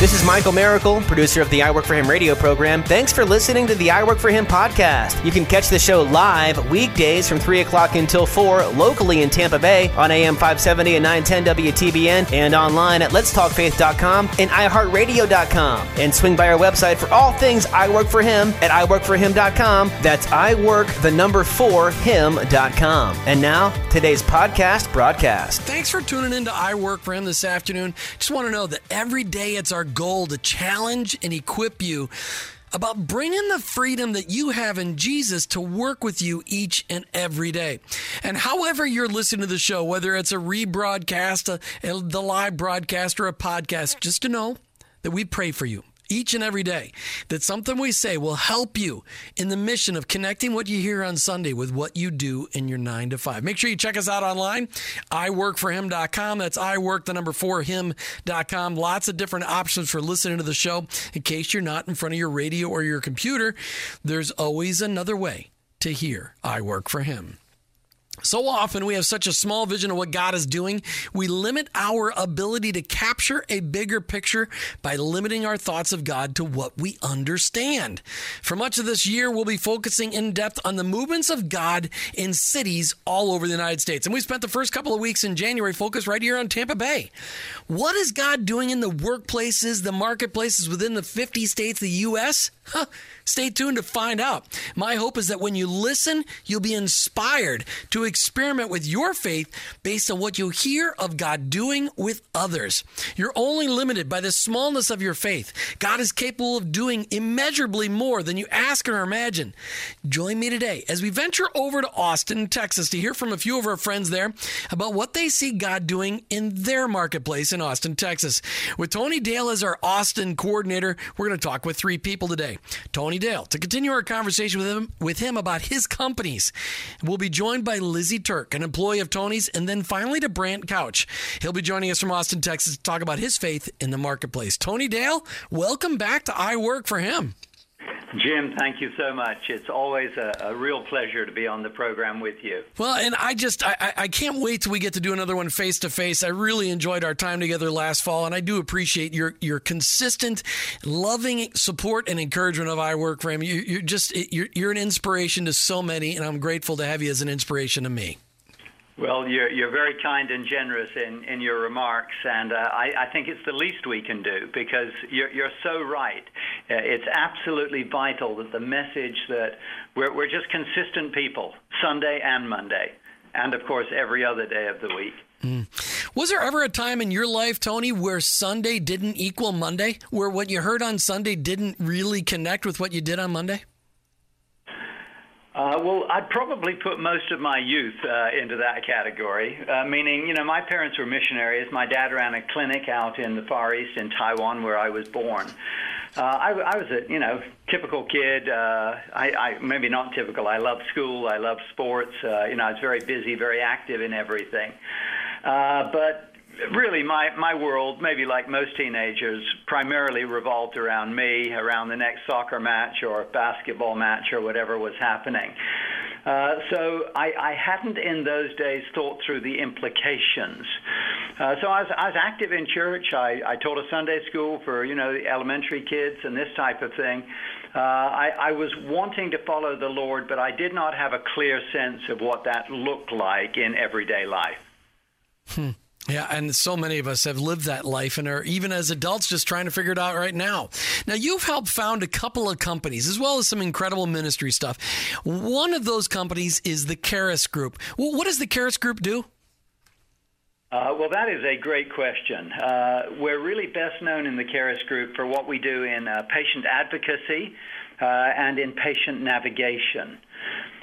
This is Michael Maracle, producer of the I Work for Him radio program. Thanks for listening to the I Work for Him podcast. You can catch the show live weekdays from 3 o'clock until 4 locally in Tampa Bay on AM 570 and 910 WTBN and online at letstalkfaith.com and iheartradio.com. And swing by our website for all things I Work for Him at iworkforhim.com. That's iwork4him.com. And now, today's podcast broadcast. Thanks for tuning in to I Work for Him this afternoon. Just want to know that every day it's our goal to challenge and equip you about bringing the freedom that you have in Jesus to work with you each and every day. And however you're listening to the show, whether it's a rebroadcast, the live broadcast, or a podcast, just to know that we pray for you each and every day, that something we say will help you in the mission of connecting what you hear on Sunday with what you do in your 9 to 5. Make sure you check us out online, iworkforhim.com. That's iwork4him.com. Lots of different options for listening to the show. In case you're not in front of your radio or your computer, there's always another way to hear I Work for Him. So often we have such a small vision of what God is doing, we limit our ability to capture a bigger picture by limiting our thoughts of God to what we understand. For much of this year, we'll be focusing in depth on the movements of God in cities all over the United States. And we spent the first couple of weeks in January focused right here on Tampa Bay. What is God doing in the workplaces, the marketplaces within the 50 states of the U.S.? Stay tuned to find out. My hope is that when you listen, you'll be inspired to experiment with your faith based on what you hear of God doing with others. You're only limited by the smallness of your faith. God is capable of doing immeasurably more than you ask or imagine. Join me today as we venture over to Austin, Texas, to hear from a few of our friends there about what they see God doing in their marketplace in Austin, Texas. With Tony Dale as our Austin coordinator, we're going to talk with three people today. Tony Dale, to continue our conversation with him about his companies. We'll be joined by Lizzie Turk, an employee of Tony's, and then finally to Brant Couch. He'll be joining us from Austin, Texas, to talk about his faith in the marketplace. Tony Dale, welcome back to I Work for Him. Jim, thank you so much. It's always a real pleasure to be on the program with you. Well, and I can't wait till we get to do another one face-to-face. I really enjoyed our time together last fall, and I do appreciate your consistent, loving support and encouragement of I Work for Him. You're an inspiration to so many, and I'm grateful to have you as an inspiration to me. Well, you're very kind and generous in your remarks, and I think it's the least we can do because you're so right. It's absolutely vital that the message that we're just consistent people, Sunday and Monday, and of course every other day of the week. Was there ever a time in your life, Tony, where Sunday didn't equal Monday, where what you heard on Sunday didn't really connect with what you did on Monday? Well, I'd probably put most of my youth into that category, meaning, my parents were missionaries. My dad ran a clinic out in the Far East in Taiwan where I was born. I was a, typical kid. I maybe not typical. I loved school. I loved sports. I was very busy, very active in everything. But really, my world, maybe like most teenagers, primarily revolved around me, around the next soccer match or basketball match or whatever was happening. So I hadn't in those days thought through the implications. So I was active in church. I taught a Sunday school for, the elementary kids and this type of thing. I was wanting to follow the Lord, but I did not have a clear sense of what that looked like in everyday life. Yeah, and so many of us have lived that life and are, even as adults, just trying to figure it out right now. Now, you've helped found a couple of companies, as well as some incredible ministry stuff. One of those companies is the Karis Group. Well, what does the Karis Group do? Well, that is a great question. We're really best known in the Karis Group for what we do in patient advocacy and in patient navigation.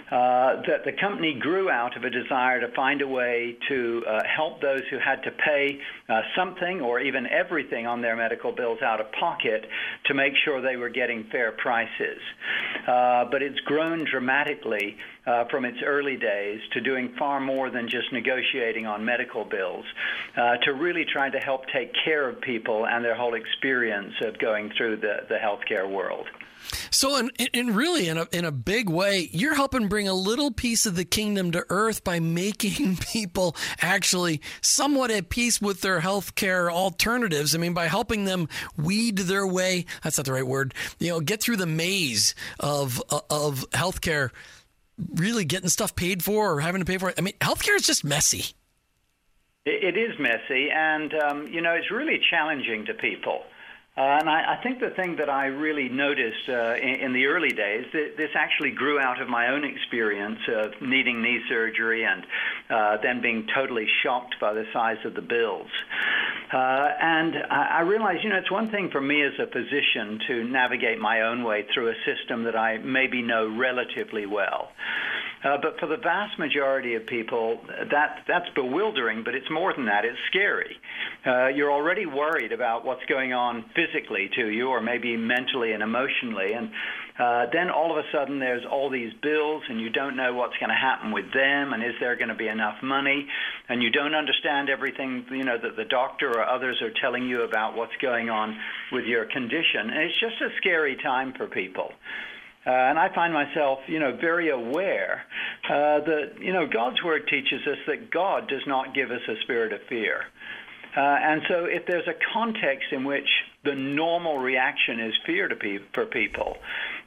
That the company grew out of a desire to find a way to help those who had to pay something or even everything on their medical bills out of pocket to make sure they were getting fair prices. But it's grown dramatically from its early days to doing far more than just negotiating on medical bills, to really trying to help take care of people and their whole experience of going through the healthcare world. So, and really, in a big way, you're helping bring a little piece of the kingdom to earth by making people actually somewhat at peace with their healthcare alternatives. I mean, by helping them weed their way, that's not the right word, you know, get through the maze of healthcare, really getting stuff paid for or having to pay for it. I mean, healthcare is just messy. It is messy, and, you know, it's really challenging to people. And I think the thing that I really noticed in the early days, this actually grew out of my own experience of needing knee surgery and then being totally shocked by the size of the bills. And I realized, you know, it's one thing for me as a physician to navigate my own way through a system that I maybe know relatively well. But for the vast majority of people, that's bewildering, but it's more than that. It's scary. You're already worried about what's going on physically to you, or maybe mentally and emotionally. And then all of a sudden there's all these bills, and you don't know what's going to happen with them, and is there going to be enough money? And you don't understand everything, you know, that the doctor or others are telling you about what's going on with your condition. And it's just a scary time for people. And I find myself, you know, very aware that, you know, God's Word teaches us that God does not give us a spirit of fear. And so if there's a context in which the normal reaction is fear for people,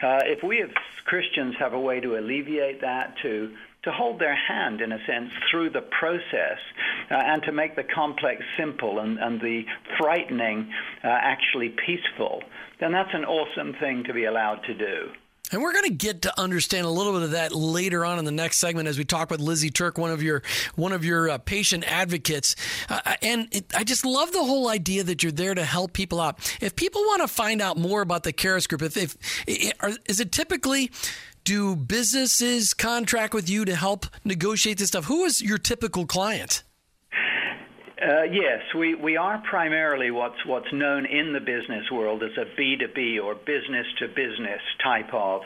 if we as Christians have a way to alleviate that, to hold their hand, in a sense, through the process and to make the complex simple and the frightening actually peaceful, then that's an awesome thing to be allowed to do. And we're going to get to understand a little bit of that later on in the next segment as we talk with Lizzie Turk, one of your patient advocates. I just love the whole idea that you're there to help people out. If people want to find out more about the Karis Group, is it typically, do businesses contract with you to help negotiate this stuff? Who is your typical client? Yes, we are primarily what's known in the business world as a B2B or business-to-business type of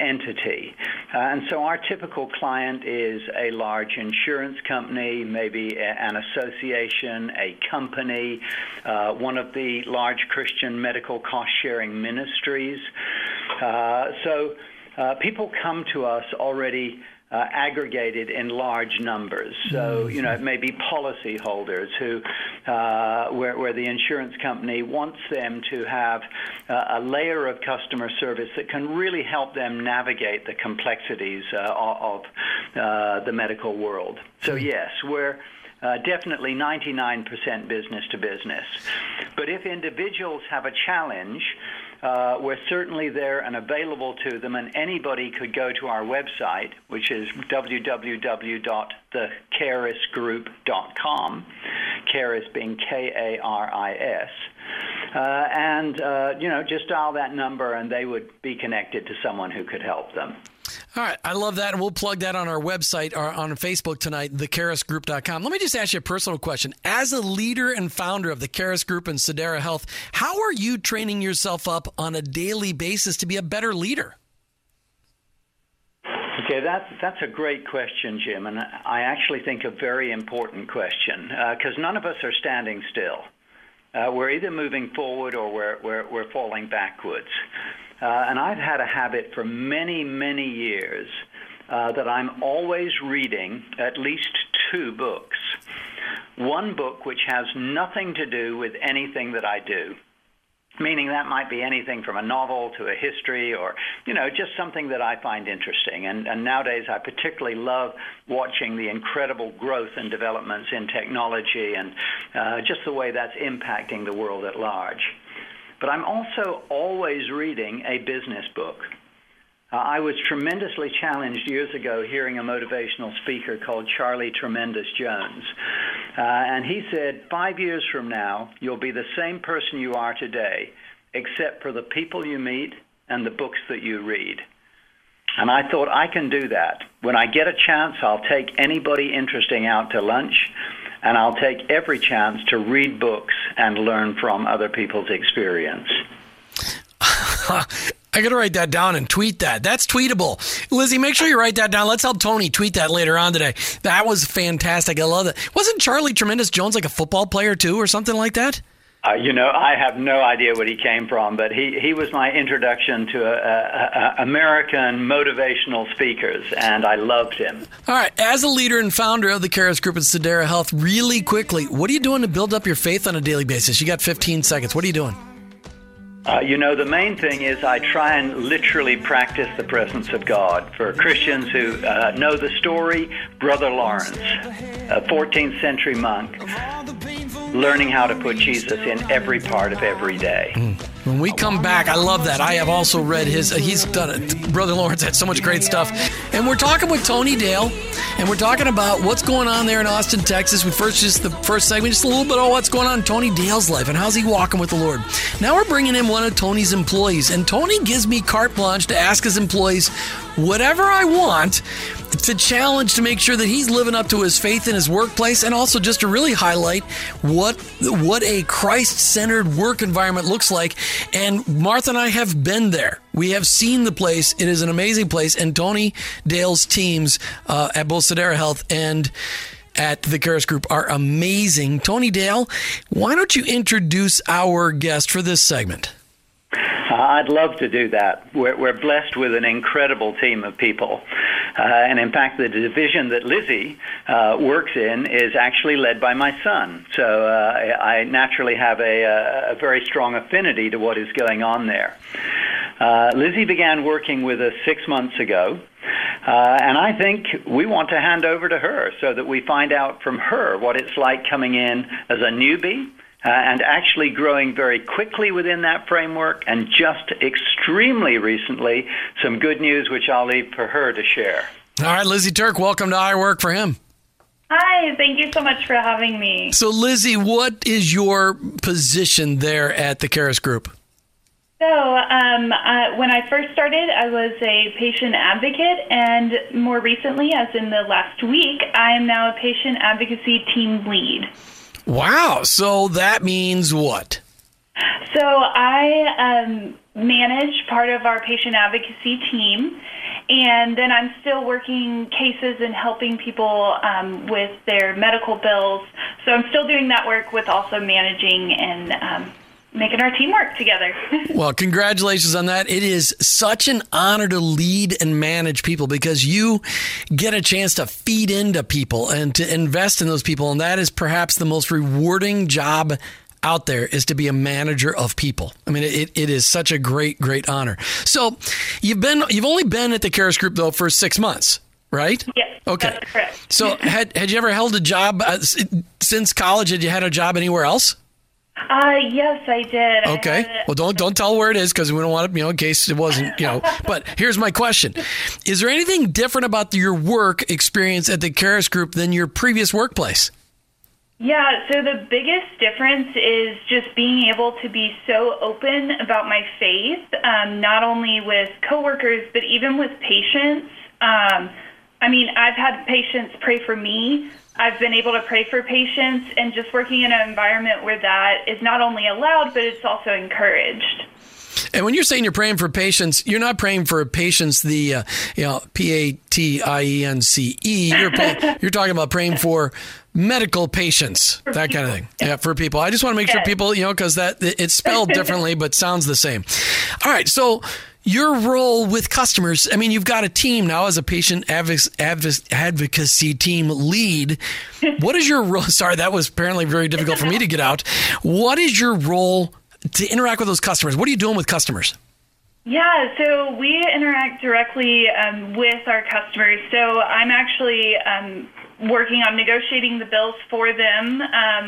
entity. And so our typical client is a large insurance company, maybe an association, a company, one of the large Christian medical cost-sharing ministries. So people come to us already aggregated in large numbers. So, you know, it may be policyholders who, where the insurance company wants them to have a layer of customer service that can really help them navigate the complexities of the medical world. So, yes, we're definitely 99% business to business. But if individuals have a challenge, we're certainly there and available to them, and anybody could go to our website, which is www.thecarisgroup.com, Karis being K-A-R-I-S, and, you know, just dial that number and they would be connected to someone who could help them. All right. I love that. And we'll plug that on our website or on Facebook tonight, thecarisgroup.com. Let me just ask you a personal question. As a leader and founder of the Karis Group and Sedera Health, how are you training yourself up on a daily basis to be a better leader? Okay, that's a great question, Jim. And I actually think a very important question because none of us are standing still. We're either moving forward or we're falling backwards. And I've had a habit for many, many years that I'm always reading at least two books. One book which has nothing to do with anything that I do, meaning that might be anything from a novel to a history or, you know, just something that I find interesting. And nowadays I particularly love watching the incredible growth and developments in technology and just the way that's impacting the world at large. But I'm also always reading a business book. I was tremendously challenged years ago hearing a motivational speaker called Charlie Tremendous Jones. And he said, 5 years from now, you'll be the same person you are today, except for the people you meet and the books that you read. And I thought, I can do that. When I get a chance, I'll take anybody interesting out to lunch, and I'll take every chance to read books and learn from other people's experience. I got to write that down and tweet that. That's tweetable. Lizzie, make sure you write that down. Let's help Tony tweet that later on today. That was fantastic. I love it. Wasn't Charlie Tremendous Jones like a football player too or something like that? I have no idea what he came from, but he was my introduction to American motivational speakers, and I loved him. All right. As a leader and founder of the Karis Group at Sedera Health, really quickly, what are you doing to build up your faith on a daily basis? You got 15 seconds. What are you doing? The main thing is I try and literally practice the presence of God. For Christians who know the story, Brother Lawrence, a 14th century monk, learning how to put Jesus in every part of every day. When we come back, I love that. I have also read his, he's done it. Brother Lawrence had so much great stuff. And we're talking with Tony Dale, and we're talking about what's going on there in Austin, Texas. We first, just the first segment, just a little bit on what's going on in Tony Dale's life and how's he walking with the Lord. Now we're bringing in one of Tony's employees, and Tony gives me carte blanche to ask his employees whatever I want, to challenge to make sure that he's living up to his faith in his workplace, and also just to really highlight what a Christ-centered work environment looks like. And Martha and I have been there. We have seen the place. It is an amazing place. And Tony Dale's teams at both Sedera Health and at the Karis Group are amazing. Tony Dale, why don't you introduce our guest for this segment? I'd love to do that. We're blessed with an incredible team of people. And in fact, the division that Lizzie works in is actually led by my son. So I naturally have a very strong affinity to what is going on there. Lizzie began working with us 6 months ago. And I think we want to hand over to her so that we find out from her what it's like coming in as a newbie, and actually growing very quickly within that framework, and just extremely recently, some good news, which I'll leave for her to share. All right, Lizzie Turk, welcome to iWork4Him. Hi, thank you so much for having me. So, Lizzie, what is your position there at the Karis Group? So when I first started, I was a patient advocate, and more recently, as in the last week, I am now a patient advocacy team lead. Wow. So that means what? So I manage part of our patient advocacy team, and then I'm still working cases and helping people with their medical bills. So I'm still doing that work with also managing and making our team work together. Well, congratulations on that. It is such an honor to lead and manage people, because you get a chance to feed into people and to invest in those people. And that is perhaps the most rewarding job out there, is to be a manager of people. I mean, it is such a great, great honor. So you've only been at the Karis Group, though, for 6 months, right? Yes. Okay. That's correct. So had you ever held a job since college? Had you had a job anywhere else? Yes, I did. Okay. Well, don't tell where it is, because we don't want it, in case it wasn't, But here's my question. Is there anything different about your work experience at the Karis Group than your previous workplace? Yeah, so the biggest difference is just being able to be so open about my faith, not only with coworkers, but even with patients. I've had patients pray for me. I've been able to pray for patients, and just working in an environment where that is not only allowed, but it's also encouraged. And when you're saying you're praying for patients, you're not praying for patients, P-A-T-I-E-N-C-E. You're talking about praying for medical patients, that kind of thing. Yeah, for people. I just want to make sure people, because that it's spelled differently, but sounds the same. All right, so your role with customers, you've got a team now as a patient advocacy team lead. What is your role? Sorry, that was apparently very difficult for me to get out. What is your role to interact with those customers? What are you doing with customers? Yeah, so we interact directly with our customers. So I'm actually working on negotiating the bills for them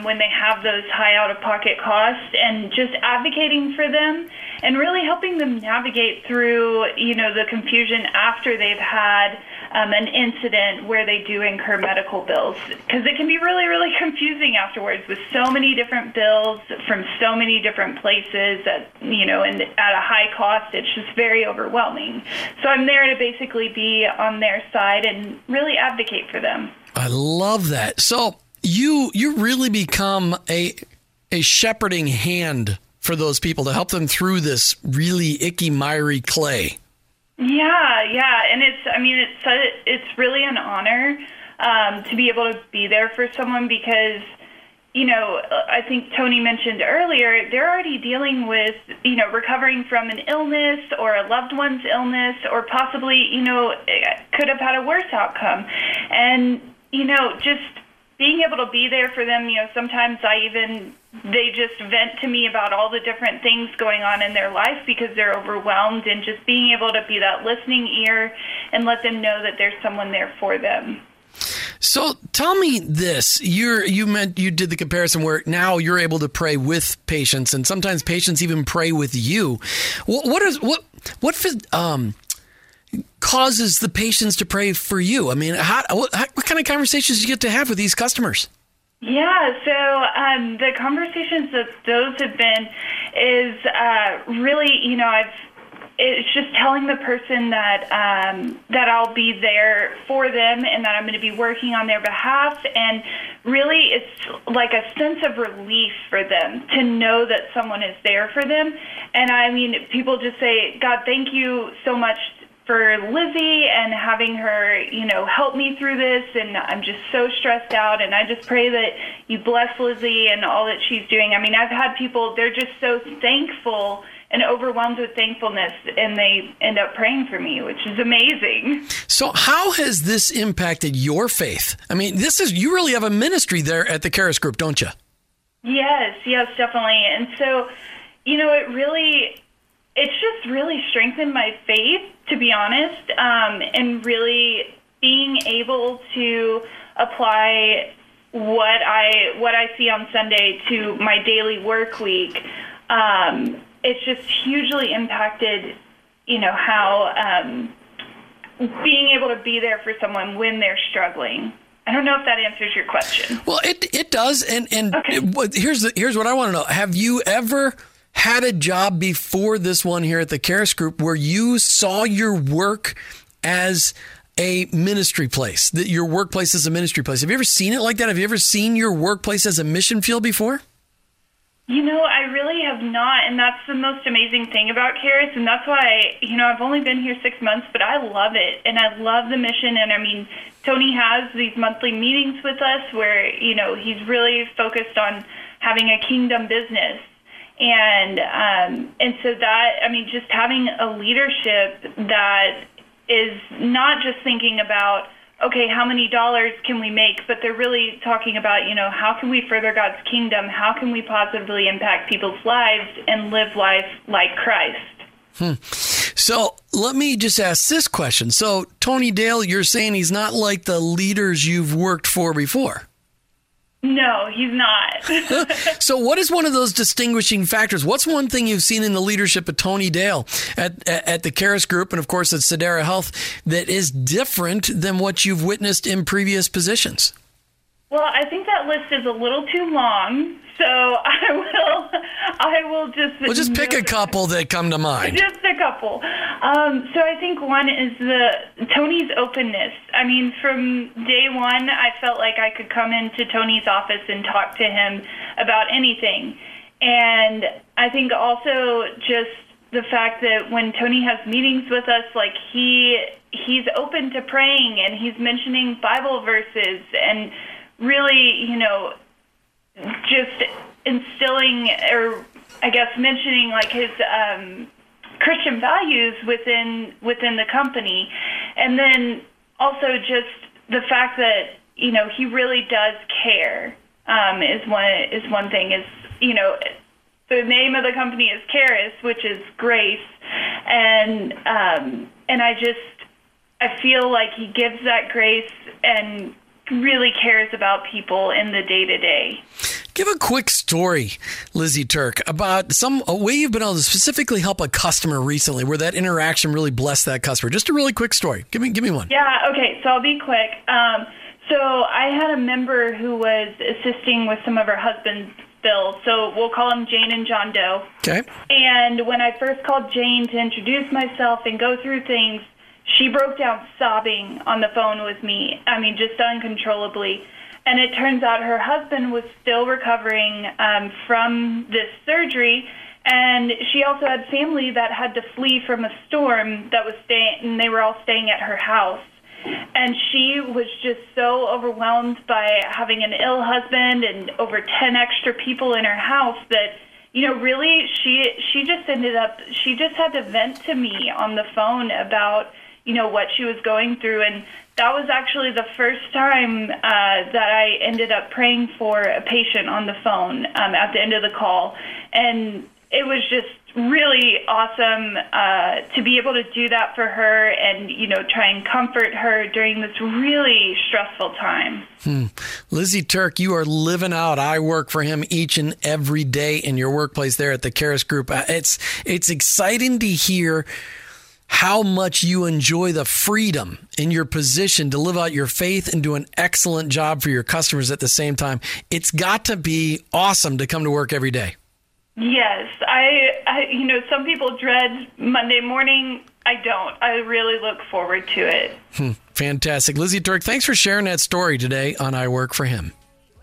when they have those high out-of-pocket costs, and just advocating for them, and really helping them navigate through, the confusion after they've had an incident where they do incur medical bills. Because it can be really, really confusing afterwards, with so many different bills from so many different places that, and at a high cost, it's just very overwhelming. So I'm there to basically be on their side and really advocate for them. I love that. So you really become a shepherding hand for those people, to help them through this really icky, miry clay. Yeah. And it's really an honor to be able to be there for someone, because you know, I think Tony mentioned earlier, they're already dealing with, you know, recovering from an illness or a loved one's illness, or possibly, you know, could have had a worse outcome. And, you know, just being able to be there for them, you know, sometimes they just vent to me about all the different things going on in their life because they're overwhelmed, and just being able to be that listening ear and let them know that there's someone there for them. So tell me this, you did the comparison where now you're able to pray with patients, and sometimes patients even pray with you. What causes the patients to pray for you? I mean, what kind of conversations do you get to have with these customers? Yeah, so the conversations that those have been is really, you know, it's just telling the person that that I'll be there for them and that I'm going to be working on their behalf. And really, it's like a sense of relief for them to know that someone is there for them. And I mean, people just say, God, thank you so much for Lizzie and having her, you know, help me through this, and I'm just so stressed out, and I just pray that you bless Lizzie and all that she's doing. I mean, I've had people, they're just so thankful and overwhelmed with thankfulness, and they end up praying for me, which is amazing. So how has this impacted your faith? I mean, you really have a ministry there at the Karis Group, don't you? Yes, definitely. And so, you know, it's just really strengthened my faith, to be honest, and really being able to apply what I see on Sunday to my daily work week. It's just hugely impacted, you know, how being able to be there for someone when they're struggling. I don't know if that answers your question. Well, it does, and okay. Here's what I want to know. Have you ever had a job before this one here at the Karis Group where you saw your work as a ministry place, that your workplace is a ministry place? Have you ever seen it like that? Have you ever seen your workplace as a mission field before? You know, I really have not, and that's the most amazing thing about Karis, and that's why, you know, I've only been here 6 months, but I love it, and I love the mission, and I mean, Tony has these monthly meetings with us where, you know, he's really focused on having a kingdom business. And so that, I mean, just having a leadership that is not just thinking about, okay, how many dollars can we make, but they're really talking about, you know, how can we further God's kingdom? How can we positively impact people's lives and live life like Christ? So let me just ask this question. So Tony Dale, you're saying he's not like the leaders you've worked for before. No, he's not. So what is one of those distinguishing factors? What's one thing you've seen in the leadership of Tony Dale at the Karis Group and, of course, at Sedera Health that is different than what you've witnessed in previous positions? Well, I think that list is a little too long, so I will just... Well, just pick a couple that come to mind. Just a couple. So I think one is Tony's openness. I mean, from day one, I felt like I could come into Tony's office and talk to him about anything. And I think also just the fact that when Tony has meetings with us, like he's open to praying, and he's mentioning Bible verses, and really, you know, just instilling, or I guess mentioning like his Christian values within the company. And then also just the fact that, you know, he really does care is one thing. Is, you know, the name of the company is Karis, which is grace, and I feel like he gives that grace and really cares about people in the day-to-day. Give a quick story, Lizzie Turk, about a way you've been able to specifically help a customer recently where that interaction really blessed that customer. Just a really quick story. Give me one. Yeah, okay, so I'll be quick. So I had a member who was assisting with some of her husband's bills, so we'll call them Jane and John Doe. Okay. And when I first called Jane to introduce myself and go through things, she broke down sobbing on the phone with me, I mean, just uncontrollably. And it turns out her husband was still recovering from this surgery, and she also had family that had to flee from a storm that was staying, and they were all staying at her house. And she was just so overwhelmed by having an ill husband and over 10 extra people in her house that, you know, really, she just ended up, she just had to vent to me on the phone about, you know, what she was going through. And that was actually the first time that I ended up praying for a patient on the phone at the end of the call. And it was just really awesome to be able to do that for her and, you know, try and comfort her during this really stressful time. Lizzie Turk, you are living out I Work for Him each and every day in your workplace there at the Karis Group. It's exciting to hear how much you enjoy the freedom in your position to live out your faith and do an excellent job for your customers at the same time. It's got to be awesome to come to work every day. Yes, I you know, some people dread Monday morning. I don't. I really look forward to it. Fantastic. Lizzie Turk, thanks for sharing that story today on I Work for Him.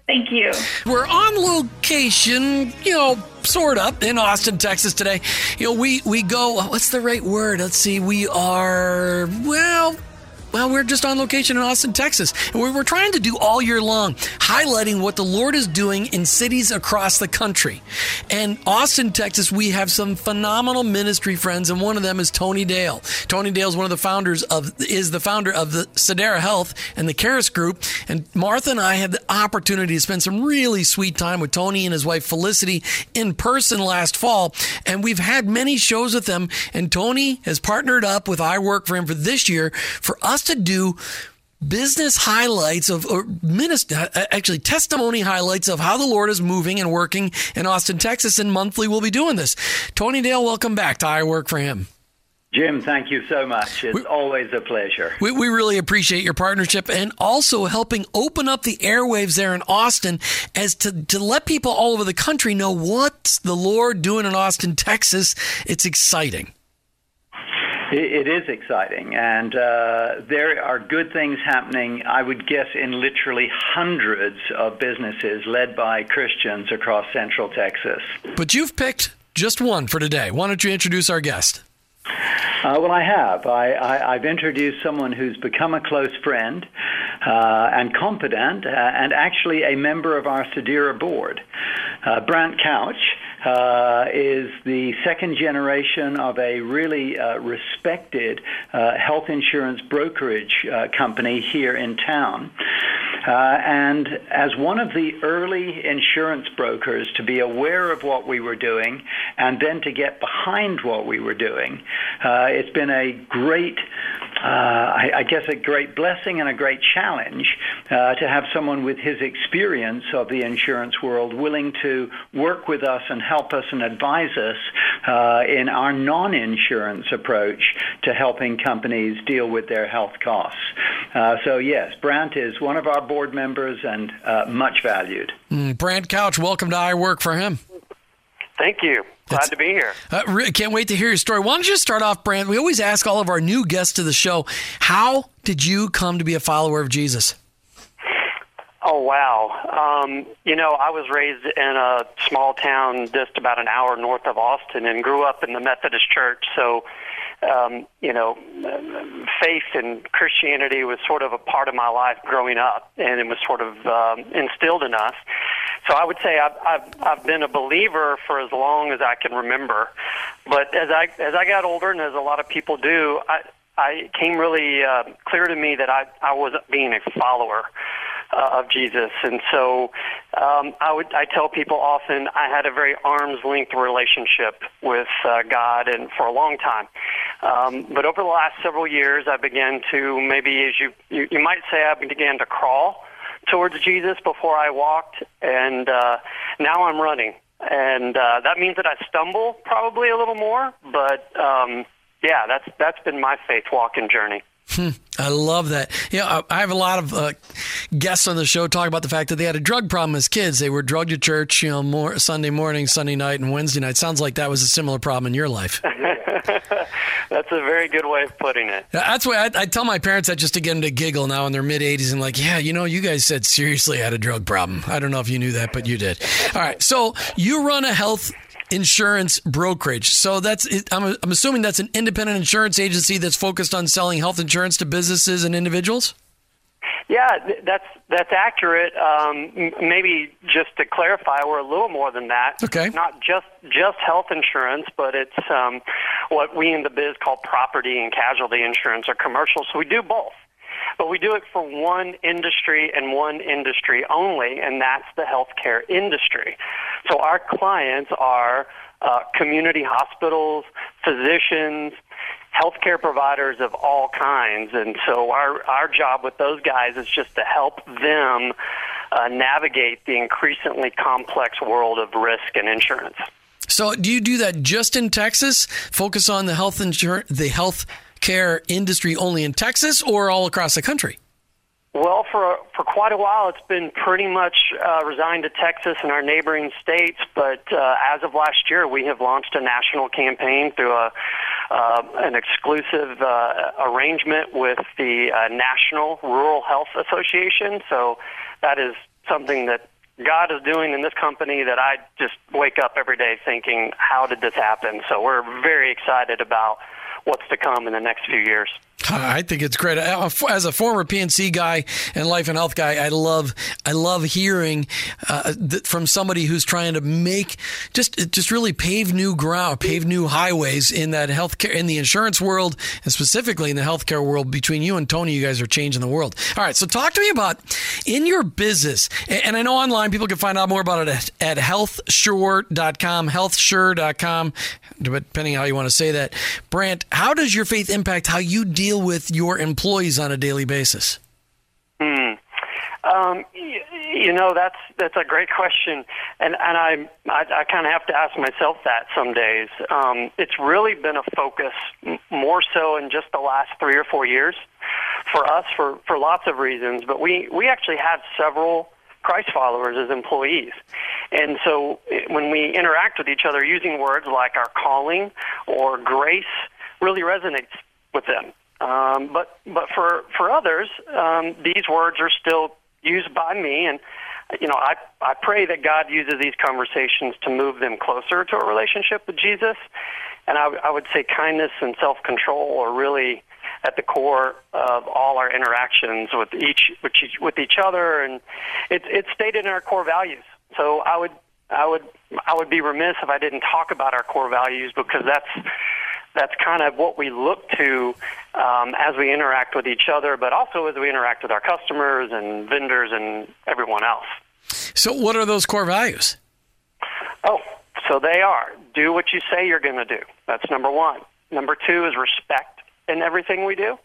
Thank you. We're on location, you know, sort of, in Austin, Texas today. You know, we go, what's the right word? Let's see, we are, well, we're just on location in Austin, Texas. And we're trying to do all year long, highlighting what the Lord is doing in cities across the country. And Austin, Texas, we have some phenomenal ministry friends, and one of them is Tony Dale. Tony Dale is the founder of the Sedera Health and the Karis Group. And Martha and I had the opportunity to spend some really sweet time with Tony and his wife Felicity in person last fall. And we've had many shows with them. And Tony has partnered up with I Work for Him for this year for us to do business highlights of testimony highlights of how the Lord is moving and working in Austin, Texas, and monthly we'll be doing this. Tony Dale, welcome back to I Work for Him. Jim, thank you so much. It's always a pleasure. We really appreciate your partnership and also helping open up the airwaves there in Austin as to let people all over the country know what's the Lord doing in Austin, Texas. It's exciting. It is exciting, and there are good things happening, I would guess, in literally hundreds of businesses led by Christians across Central Texas. But you've picked just one for today. Why don't you introduce our guest? Well, I have. I've introduced someone who's become a close friend and confidant and actually a member of our Sedera board. Brant Couch is the second generation of a really respected health insurance brokerage company here in town. And as one of the early insurance brokers to be aware of what we were doing and then to get behind what we were doing, it's been a great, I guess, a great blessing and a great challenge to have someone with his experience of the insurance world willing to work with us and help us and advise us in our non-insurance approach to helping companies deal with their health costs. So, yes, Brant is one of our board members and much valued. Brant Couch, welcome to I Work for Him. Thank you. Glad to be here. Can't wait to hear your story. Why don't you start off, Brant? We always ask all of our new guests to the show, how did you come to be a follower of Jesus? Oh, wow. You know, I was raised in a small town just about an hour north of Austin and grew up in the Methodist Church. So, you know, faith and Christianity was sort of a part of my life growing up, and it was sort of instilled in us. So I would say I've been a believer for as long as I can remember. But as I got older, and as a lot of people do, I came really clear to me that I wasn't being a follower of Jesus. And so I tell people often I had a very arm's length relationship with God, and for a long time. But over the last several years, I began to, maybe as you might say, I began to crawl towards Jesus. Before I walked, and now I'm running. And that means that I stumble probably a little more, but yeah, that's been my faith walk and journey. I love that. Yeah, I have a lot of guests on the show talking about the fact that they had a drug problem as kids. They were drugged to church, you know, more Sunday morning, Sunday night, and Wednesday night. Sounds like that was a similar problem in your life. That's a very good way of putting it. That's why I tell my parents that just to get them to giggle now in their mid-80s and like, yeah, you know, you guys said seriously I had a drug problem. I don't know if you knew that, but you did. All right, so you run a health insurance brokerage. So that's, I'm assuming that's an independent insurance agency that's focused on selling health insurance to businesses and individuals? Yeah, that's accurate. Maybe just to clarify, we're a little more than that. Okay. Not just health insurance, but it's what we in the biz call property and casualty insurance or commercial. So we do both. But we do it for one industry and one industry only, and that's the healthcare industry. So our clients are community hospitals, physicians, healthcare providers of all kinds. And so our job with those guys is just to help them navigate the increasingly complex world of risk and insurance. So do you do that just in Texas, focus on the health care industry only in Texas, or all across the country? Well, for quite a while, it's been pretty much resigned to Texas and our neighboring states. But as of last year, we have launched a national campaign through an exclusive arrangement with the National Rural Health Association. So that is something that God is doing in this company that I just wake up every day thinking, how did this happen? So we're very excited about what's to come in the next few years. I think it's great. As a former PNC guy and life and health guy, I love hearing from somebody who's trying to make just really pave new ground, pave new highways in that healthcare, in the insurance world, and specifically in the healthcare world. Between you and Tony, you guys are changing the world. All right, so talk to me about in your business, and I know online people can find out more about it at healthsure.com, healthsure.com, depending on how you want to say that. Brant, how does your faith impact how you deal with your employees on a daily basis? You know, that's a great question, and I kind of have to ask myself that some days. It's really been a focus more so in just the last 3 or 4 years for us for lots of reasons, but we actually have several Christ followers as employees. And so when we interact with each other, using words like our calling or grace really resonates with them. But for others, these words are still used by me, and you know, I pray that God uses these conversations to move them closer to a relationship with Jesus. And I would say kindness and self-control are really at the core of all our interactions with each other, and it's stated in our core values. So I would be remiss if I didn't talk about our core values, because that's kind of what we look to as we interact with each other, but also as we interact with our customers and vendors and everyone else. So what are those core values? Oh, so they are, do what you say you're going to do. That's number one. Number two is respect in everything we do.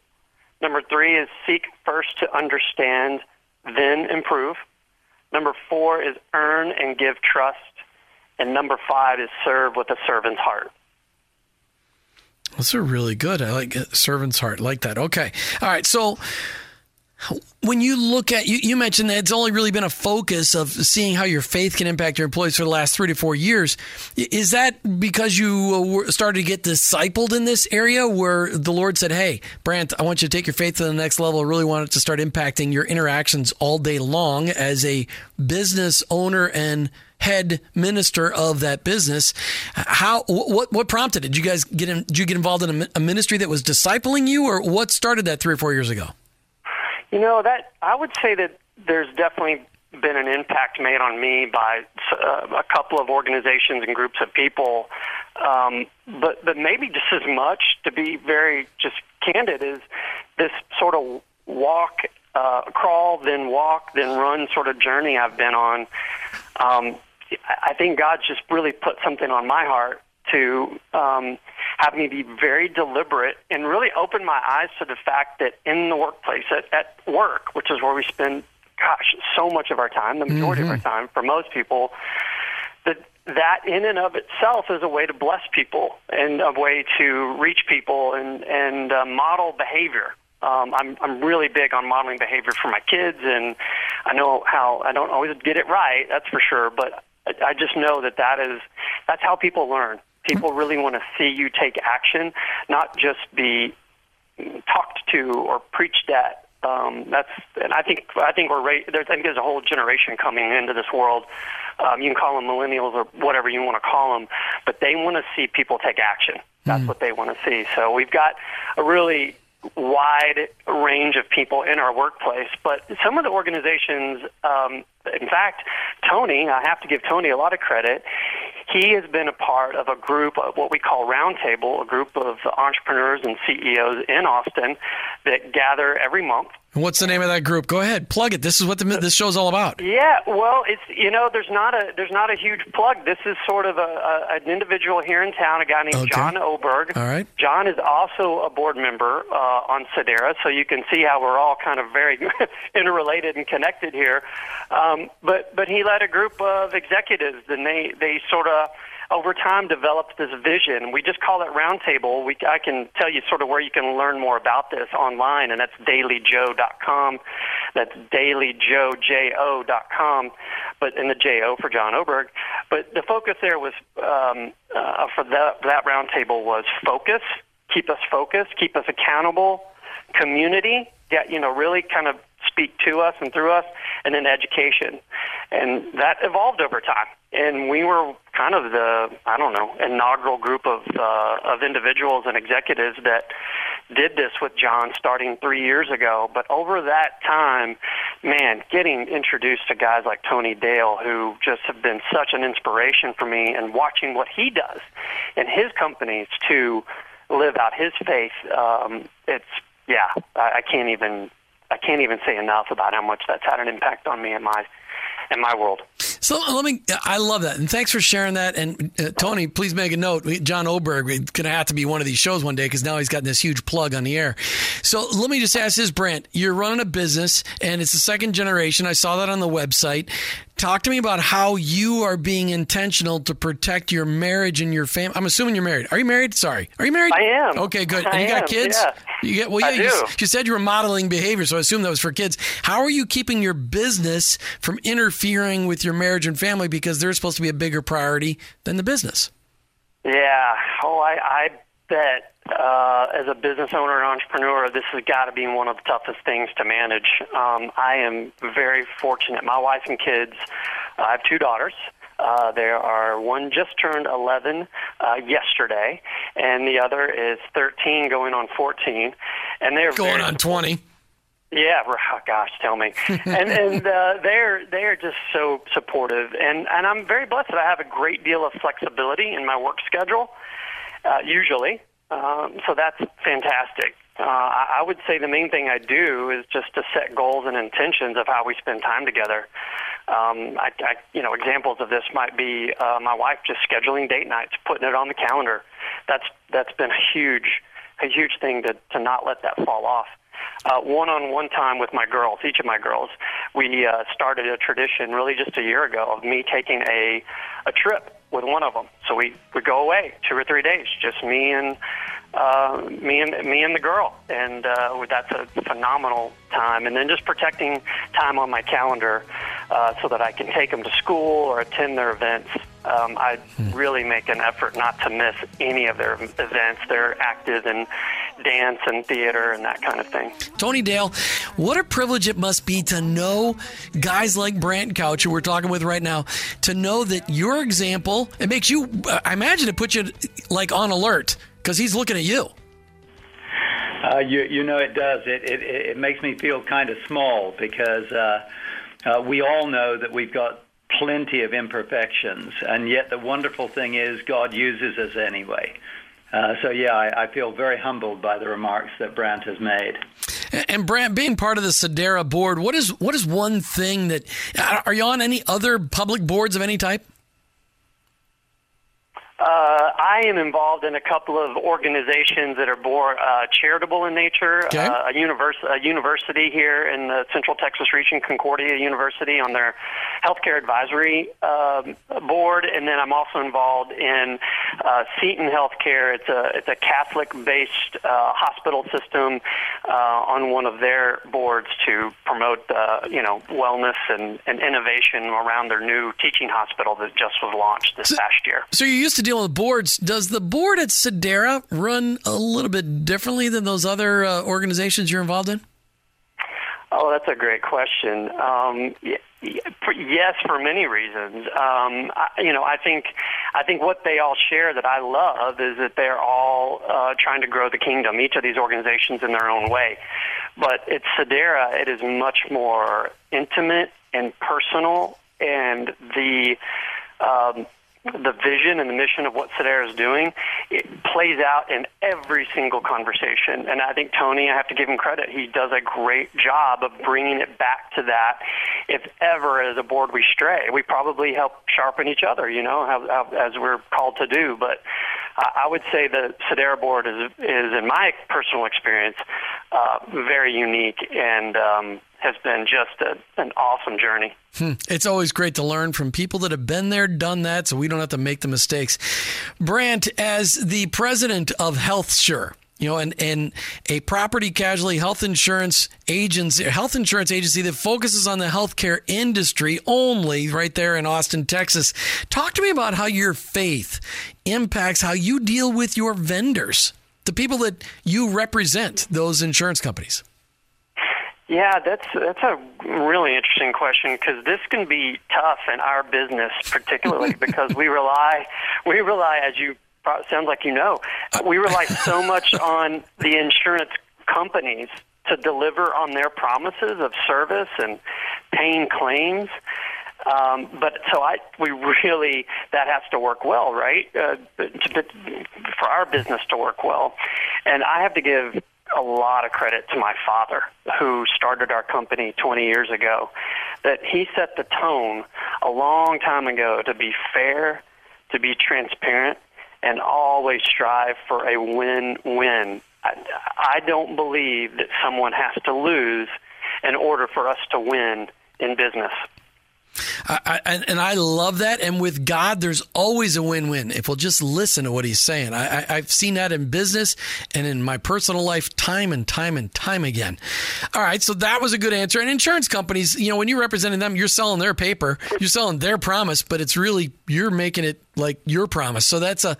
Number three is seek first to understand, then improve. Number four is earn and give trust. And number five is serve with a servant's heart. Those are really good. I like servant's heart. I like that. Okay. All right. So when you look at, you mentioned that it's only really been a focus of seeing how your faith can impact your employees for the last 3 to 4 years. Is that because you started to get discipled in this area where the Lord said, hey, Brant, I want you to take your faith to the next level. I really want it to start impacting your interactions all day long as a business owner and head minister of that business. What prompted it? Did you get involved in a ministry that was discipling you, or what started that 3 or 4 years ago? You know, that I would say that there's definitely been an impact made on me by a couple of organizations and groups of people, but maybe just as much, to be very just candid, is this sort of crawl, then walk, then run sort of journey I've been on. I think God's just really put something on my heart to have me be very deliberate and really open my eyes to the fact that in the workplace, at work, which is where we spend, so much of our time, the majority of our time for most people, that in and of itself is a way to bless people and a way to reach people and model behavior. I'm really big on modeling behavior for my kids, and I know how I don't always get it right, that's for sure, but I just know that's how people learn. People really want to see you take action, not just be talked to or preached at I think there's a whole generation coming into this world. You can call them millennials or whatever you want to call them, but they want to see people take action. That's what they want to see. So we've got a really wide range of people in our workplace, but some of the organizations, in fact, Tony, I have to give Tony a lot of credit. He has been a part of a group of what we call Roundtable, a group of entrepreneurs and CEOs in Austin that gather every month. And what's the name of that group? Go ahead, plug it. This is what this show's all about. Yeah, well, it's there's not a huge plug. This is sort of an individual here in town, a guy named John Oberg. All right. John is also a board member on Sedera, so you can see how we're all kind of very interrelated and connected here. But he led a group of executives, and they sort of over time developed this vision. We just call it Roundtable. I can tell you sort of where you can learn more about this online, and that's DailyJo.com. That's DailyJo, J-O.com, but in the J-O for John Oberg. But the focus there was for that Roundtable was focus, keep us focused, keep us accountable, community, really kind of speak to us and through us, and then education. And that evolved over time. And we were kind of inaugural group of individuals and executives that did this with John starting 3 years ago. But over that time, getting introduced to guys like Tony Dale, who just have been such an inspiration for me, and watching what he does in his companies to live out his faith, I can't even say enough about how much that's had an impact on me and my world. So I love that. And thanks for sharing that. And Tony, please make a note. John Oberg is going to have to be one of these shows one day, because now he's got this huge plug on the air. So let me just ask this, Brant, you're running a business and it's the second generation. I saw that on the website. Talk to me about how you are being intentional to protect your marriage and your family. I'm assuming you're married. Are you married? Sorry. Are you married? I am. Okay, good. And you got kids? Yeah. You said you were modeling behavior, so I assume that was for kids. How are you keeping your business from interfering with your marriage and family, because they're supposed to be a bigger priority than the business? Yeah. Oh, I bet as a business owner and entrepreneur, this has got to be one of the toughest things to manage. I am very fortunate. My wife and kids, I have two daughters. There are one just turned 11 yesterday, and the other is 13 going on 14. And they're going on 20. Yeah, gosh, tell me. And they're just so supportive. And I'm very blessed that I have a great deal of flexibility in my work schedule, usually. So that's fantastic. I would say the main thing I do is just to set goals and intentions of how we spend time together. Examples of this might be my wife just scheduling date nights, putting it on the calendar. That's been a huge thing to not let that fall off. One-on-one time with my girls, each of my girls, we started a tradition really just a year ago of me taking a trip with one of them. So we go away 2 or 3 days, just me and the girl, and that's a phenomenal time. And then just protecting time on my calendar so that I can take them to school or attend their events. I really make an effort not to miss any of their events. They're active in dance and theater and that kind of thing. Tony Dale, what a privilege it must be to know guys like Brant Couch, who we're talking with right now, to know that your example, it makes you, I imagine it puts you like on alert, because he's looking at you. It does. It makes me feel kind of small, because we all know that we've got plenty of imperfections, and yet the wonderful thing is God uses us anyway. I feel very humbled by the remarks that Brant has made. And Brant, being part of the Sedera board, what is one thing that, are you on any other public boards of any type? I am involved in a couple of organizations that are more charitable in nature. Okay. A university here in the Central Texas region, Concordia University, on their healthcare advisory board, and then I'm also involved in Seton Healthcare. It's a Catholic-based hospital system on one of their boards to promote wellness and innovation around their new teaching hospital that just was launched this past year. So you used to deal with boards. Does the board at Sedera run a little bit differently than those other organizations you're involved in? Oh, that's a great question. Yes, for many reasons. I think what they all share that I love is that they're all trying to grow the kingdom, each of these organizations in their own way. But at Sedera, it is much more intimate and personal, and the vision and the mission of what Sedera is doing, it plays out in every single conversation. And I think Tony, I have to give him credit, he does a great job of bringing it back to that. If ever as a board we stray, we probably help sharpen each other, you know, as we're called to do. But I would say the Sedera board is in my personal experience, very unique and has been just an awesome journey. It's always great to learn from people that have been there, done that, so we don't have to make the mistakes. Brant, as the president of HealthSure, you know, and a property casualty health insurance agency that focuses on the healthcare industry only right there in Austin, Texas, talk to me about how your faith impacts how you deal with your vendors, the people that you represent, those insurance companies. Yeah, that's a really interesting question because this can be tough in our business, particularly because we rely as you sounds like you know, we rely so much on the insurance companies to deliver on their promises of service and paying claims. But that has to work well, right? For our business to work well, and I have to give a lot of credit to my father, who started our company 20 years ago, that he set the tone a long time ago to be fair, to be transparent, and always strive for a win-win. I don't believe that someone has to lose in order for us to win in business. And I love that. And with God, there's always a win-win if we'll just listen to what he's saying. I've seen that in business and in my personal life time and time again. All right. So that was a good answer. And insurance companies, you know, when you're representing them, you're selling their paper, you're selling their promise, but it's really you're making it like your promise. So that's a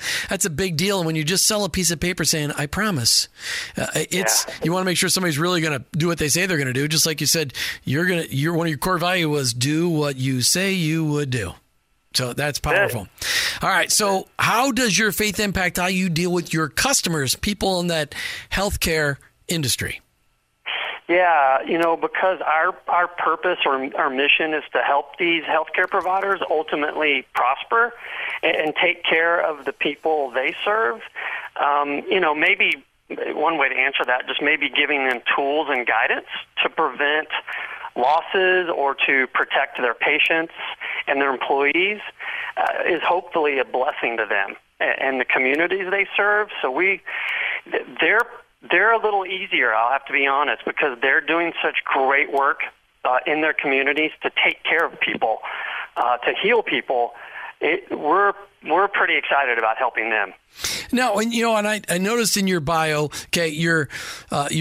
big deal. And when you just sell a piece of paper saying, I promise, you want to make sure somebody's really going to do what they say they're going to do. Just like you said, you're one of your core value was do what you say you would do. So that's powerful. All right. So how does your faith impact how you deal with your customers, people in that healthcare industry? Yeah, you know, because our purpose or our mission is to help these healthcare providers ultimately prosper and take care of the people they serve. You know, maybe one way to answer that, just maybe giving them tools and guidance to prevent losses or to protect their patients and their employees is hopefully a blessing to them and the communities they serve. So they're a little easier, I'll have to be honest, because they're doing such great work in their communities to take care of people, to heal people. We're pretty excited about helping them. No, and you know, and I noticed in your bio, okay, you're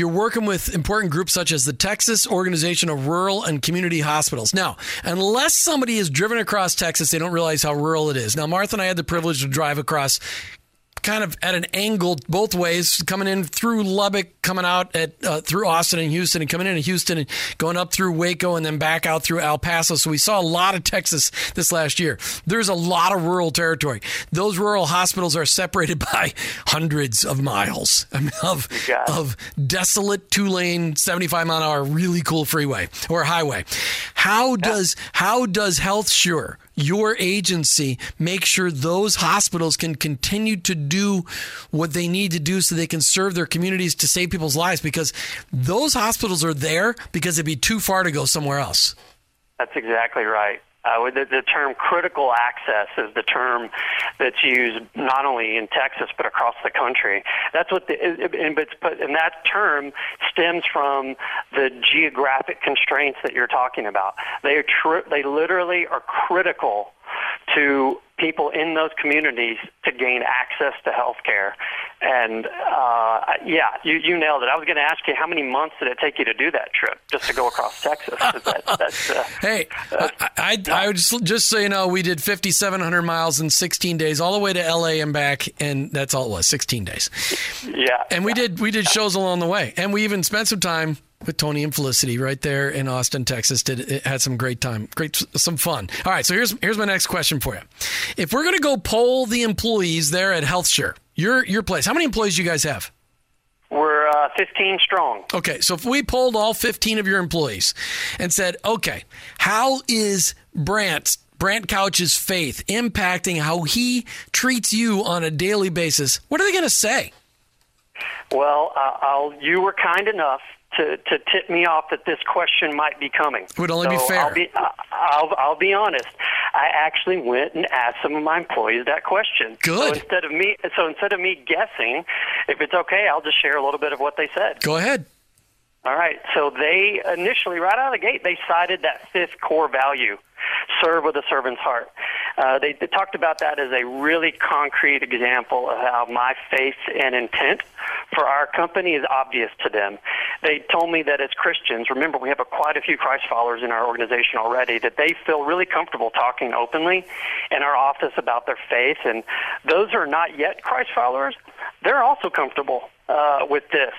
working with important groups such as the Texas Organization of Rural and Community Hospitals. Now, unless somebody is driven across Texas, they don't realize how rural it is. Now, Martha and I had the privilege to drive across kind of at an angle both ways, coming in through Lubbock, coming out at through Austin and Houston, and coming into Houston and going up through Waco and then back out through El Paso. So we saw a lot of Texas this last year. There's a lot of rural territory. Those rural hospitals are separated by hundreds of miles of desolate two-lane 75-mile-an-hour really cool freeway or highway. How does HealthSure, your agency, make sure those hospitals can continue to do what they need to do so they can serve their communities to save people's lives? Because those hospitals are there because it'd be too far to go somewhere else. That's exactly right. The term critical access is the term that's used not only in Texas but across the country. That's what and that term stems from the geographic constraints that you're talking about. They literally are critical to people in those communities to gain access to healthcare. And you nailed it. I was going to ask you, how many months did it take you to do that trip just to go across Texas? Hey, I would just so you know, we did 5,700 miles in 16 days, all the way to LA and back, and that's all it was, 16 days. Yeah, and we did shows along the way, and we even spent some time with Tony and Felicity right there in Austin, Texas. Had some great time, some fun. All right, so here's my next question for you. If we're going to go poll the employees there at HealthSure, your place, how many employees do you guys have? We're 15 strong. Okay, so if we polled all 15 of your employees and said, okay, how is Brant Couch's faith impacting how he treats you on a daily basis, what are they going to say? Well, you were kind enough to tip me off that this question might be coming. It would only be fair. I'll be honest. I actually went and asked some of my employees that question. Good. So instead of me guessing, if it's okay, I'll just share a little bit of what they said. Go ahead. All right. So they initially, right out of the gate, they cited that fifth core value, serve with a servant's heart. They talked about that as a really concrete example of how my faith and intent for our company is obvious to them. They told me that as Christians, remember we have quite a few Christ followers in our organization already, that they feel really comfortable talking openly in our office about their faith. And those who are not yet Christ followers, they're also comfortable with this.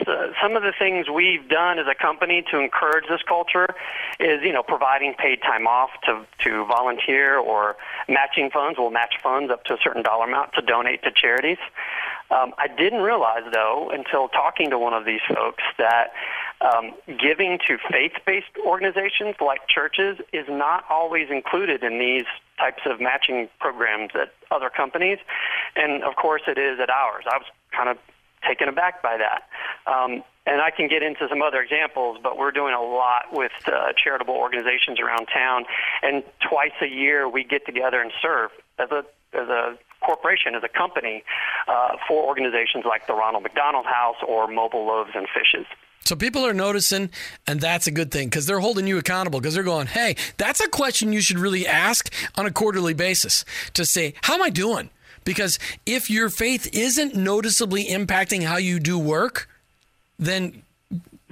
Some of the things we've done as a company to encourage this culture is, providing paid time off to volunteer or matching funds. We'll match funds up to a certain dollar amount to donate to charities. I didn't realize, though, until talking to one of these folks that giving to faith-based organizations like churches is not always included in these types of matching programs at other companies. And, of course, it is at ours. I was kind of taken aback by that. And I can get into some other examples, but we're doing a lot with charitable organizations around town. And twice a year, we get together and serve as a corporation, as a company, for organizations like the Ronald McDonald House or Mobile Loaves and Fishes. So people are noticing, and that's a good thing, because they're holding you accountable, because they're going, hey, that's a question you should really ask on a quarterly basis to say, how am I doing? Because if your faith isn't noticeably impacting how you do work, then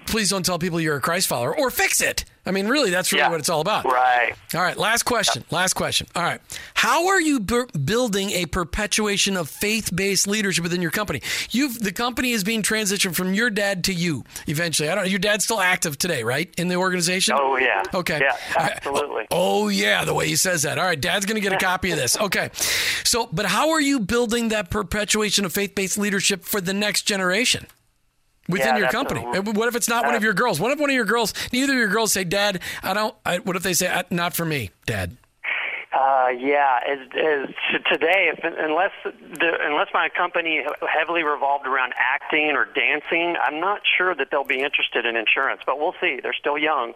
please don't tell people you're a Christ follower, or fix it. I mean, really, that's really what it's all about. Right. All right. Last question. All right. How are you building a perpetuation of faith-based leadership within your company? The company is being transitioned from your dad to you eventually. I don't know. Your dad's still active today, right? In the organization? Oh, yeah. Okay. Yeah, absolutely. Oh, yeah. The way he says that. All right. Dad's going to get a copy of this. Okay. So, but how are you building that perpetuation of faith-based leadership for the next generation? Within your company. What if it's not one of your girls? What if one of your girls, neither of your girls say, Dad, what if they say, not for me, Dad? As today, unless my company heavily revolved around acting or dancing, I'm not sure that they'll be interested in insurance, but we'll see. They're still young.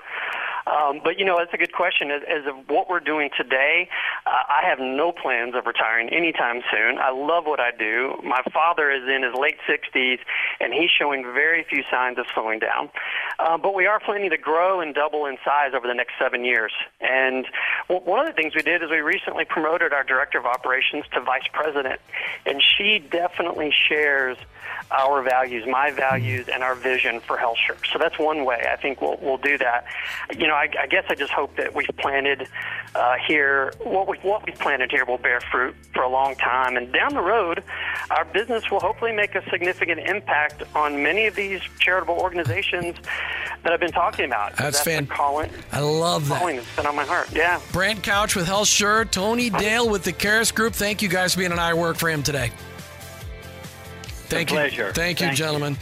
But, that's a good question. As of what we're doing today, I have no plans of retiring anytime soon. I love what I do. My father is in his late 60s, and he's showing very few signs of slowing down. But we are planning to grow and double in size over the next 7 years. And one of the things we did is we recently promoted our director of operations to vice president, and she definitely shares our values, my values, and our vision for HealthSure. So that's one way I think we'll do that. I guess I just hope that we've planted here, what we've planted here will bear fruit for a long time. And down the road, our business will hopefully make a significant impact on many of these charitable organizations that I've been talking about. That's fantastic. I love that. It's been on my heart. Yeah. Brant Couch with HealthSure, Tony Dale with the Karis Group. Thank you guys for being on I Work for Him today. Thank you. Pleasure. Thank you, gentlemen.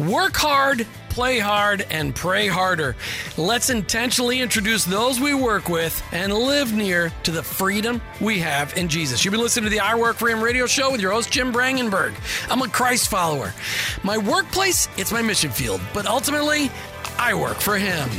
Work hard, play hard, and pray harder. Let's intentionally introduce those we work with and live near to the freedom we have in Jesus. You've been listening to the I Work for Him radio show with your host, Jim Brangenberg. I'm a Christ follower. My workplace, it's my mission field, but ultimately, I work for Him.